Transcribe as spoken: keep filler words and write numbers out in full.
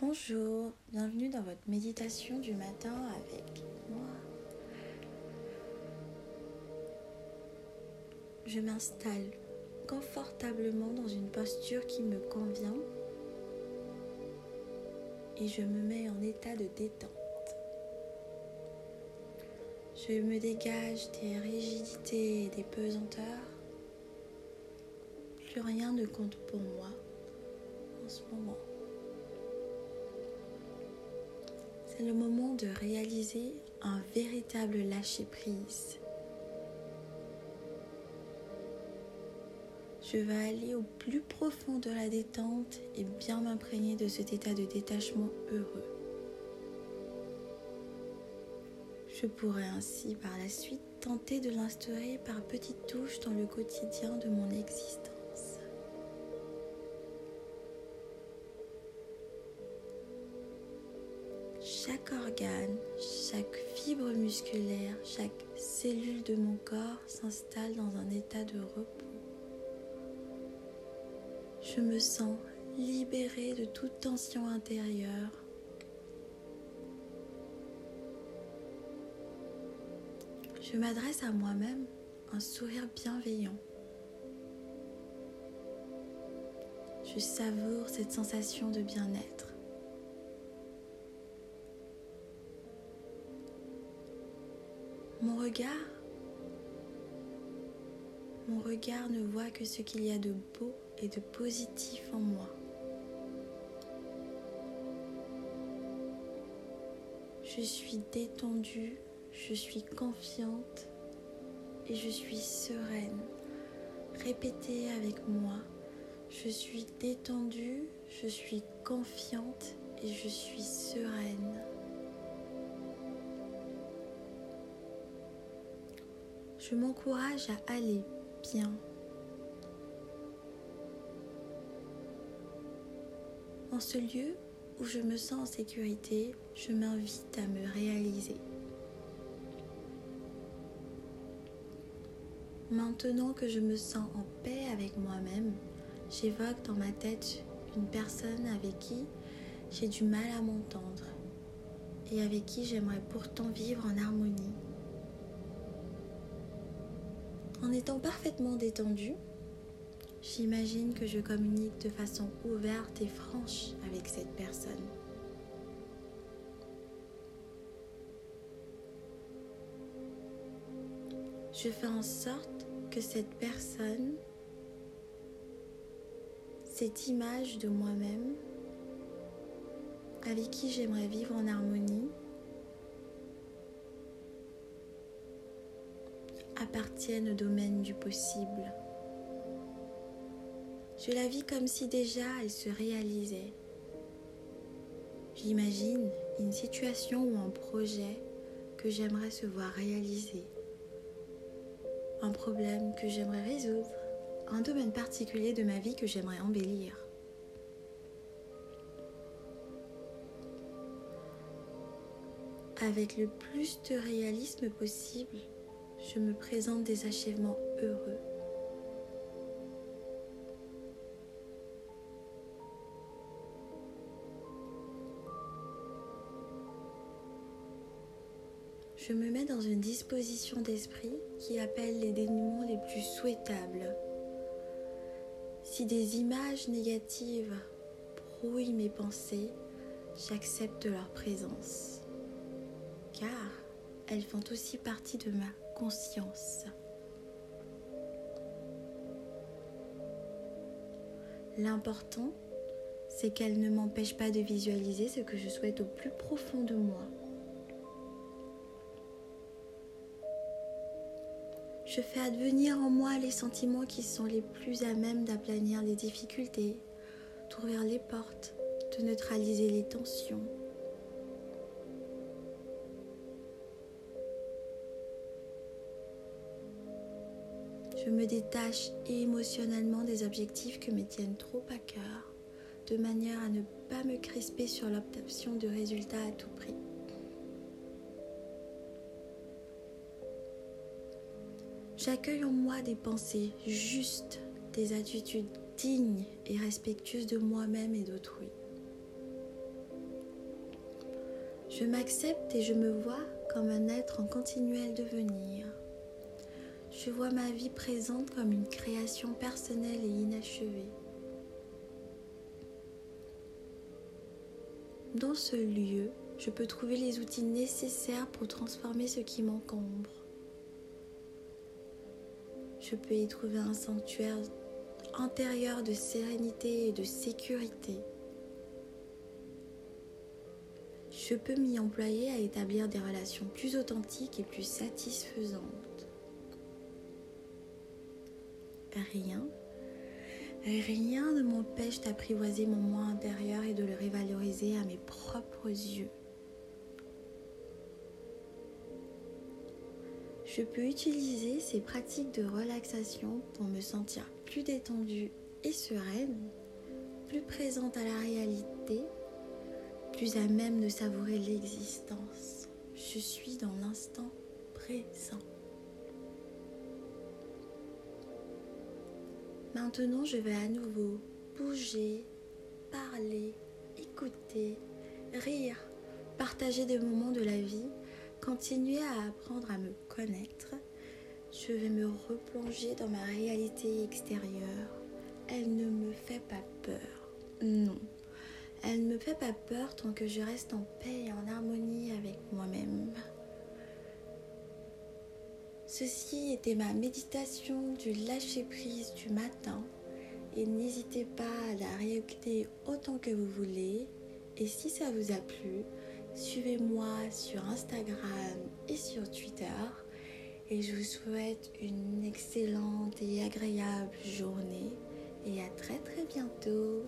Bonjour, bienvenue dans votre méditation du matin avec moi. Je m'installe confortablement dans une posture qui me convient et je me mets en état de détente. Je me dégage des rigidités et des pesanteurs. Plus rien ne compte pour moi en ce moment. C'est le moment de réaliser un véritable lâcher-prise. Je vais aller au plus profond de la détente et bien m'imprégner de cet état de détachement heureux. Je pourrai ainsi par la suite tenter de l'instaurer par petites touches dans le quotidien de mon existence. Chaque organe, chaque fibre musculaire, chaque cellule de mon corps s'installe dans un état de repos. Je me sens libérée de toute tension intérieure. Je m'adresse à moi-même un sourire bienveillant. Je savoure cette sensation de bien-être. Mon regard, mon regard ne voit que ce qu'il y a de beau et de positif en moi. Je suis détendue, je suis confiante et je suis sereine. Répétez avec moi, je suis détendue, je suis confiante et je suis sereine. Je m'encourage à aller bien. En ce lieu où je me sens en sécurité, je m'invite à me réaliser. Maintenant que je me sens en paix avec moi-même, j'évoque dans ma tête une personne avec qui j'ai du mal à m'entendre et avec qui j'aimerais pourtant vivre en harmonie. En étant parfaitement détendue, j'imagine que je communique de façon ouverte et franche avec cette personne. Je fais en sorte que cette personne, cette image de moi-même, avec qui j'aimerais vivre en harmonie, appartiennent au domaine du possible. Je la vis comme si déjà elle se réalisait. J'imagine une situation ou un projet que j'aimerais se voir réaliser, un problème que j'aimerais résoudre, un domaine particulier de ma vie que j'aimerais embellir. Avec le plus de réalisme possible, je me présente des achèvements heureux. Je me mets dans une disposition d'esprit qui appelle les dénouements les plus souhaitables. Si des images négatives brouillent mes pensées, j'accepte leur présence, car elles font aussi partie de ma conscience. L'important, c'est qu'elle ne m'empêche pas de visualiser ce que je souhaite au plus profond de moi. Je fais advenir en moi les sentiments qui sont les plus à même d'aplanir les difficultés, d'ouvrir les portes, de neutraliser les tensions. Je me détache émotionnellement des objectifs que me tiennent trop à cœur, de manière à ne pas me crisper sur l'obtention de résultats à tout prix. J'accueille en moi des pensées justes, des attitudes dignes et respectueuses de moi-même et d'autrui. Je m'accepte et je me vois comme un être en continuel devenir. Je vois ma vie présente comme une création personnelle et inachevée. Dans ce lieu, je peux trouver les outils nécessaires pour transformer ce qui m'encombre. Je peux y trouver un sanctuaire intérieur de sérénité et de sécurité. Je peux m'y employer à établir des relations plus authentiques et plus satisfaisantes. Rien, rien ne m'empêche d'apprivoiser mon moi intérieur et de le revaloriser à mes propres yeux. Je peux utiliser ces pratiques de relaxation pour me sentir plus détendue et sereine, plus présente à la réalité, plus à même de savourer l'existence. Je suis dans l'instant présent. Maintenant, je vais à nouveau bouger, parler, écouter, rire, partager des moments de la vie. Continuer à apprendre à me connaître, je vais me replonger dans ma réalité extérieure. Elle ne me fait pas peur, non. Elle ne me fait pas peur tant que je reste en paix et en harmonie avec moi-même. Ceci était ma méditation du lâcher-prise du matin. Et n'hésitez pas à la réécouter autant que vous voulez. Et si ça vous a plu, suivez-moi sur Instagram et sur Twitter et je vous souhaite une excellente et agréable journée et à très très bientôt.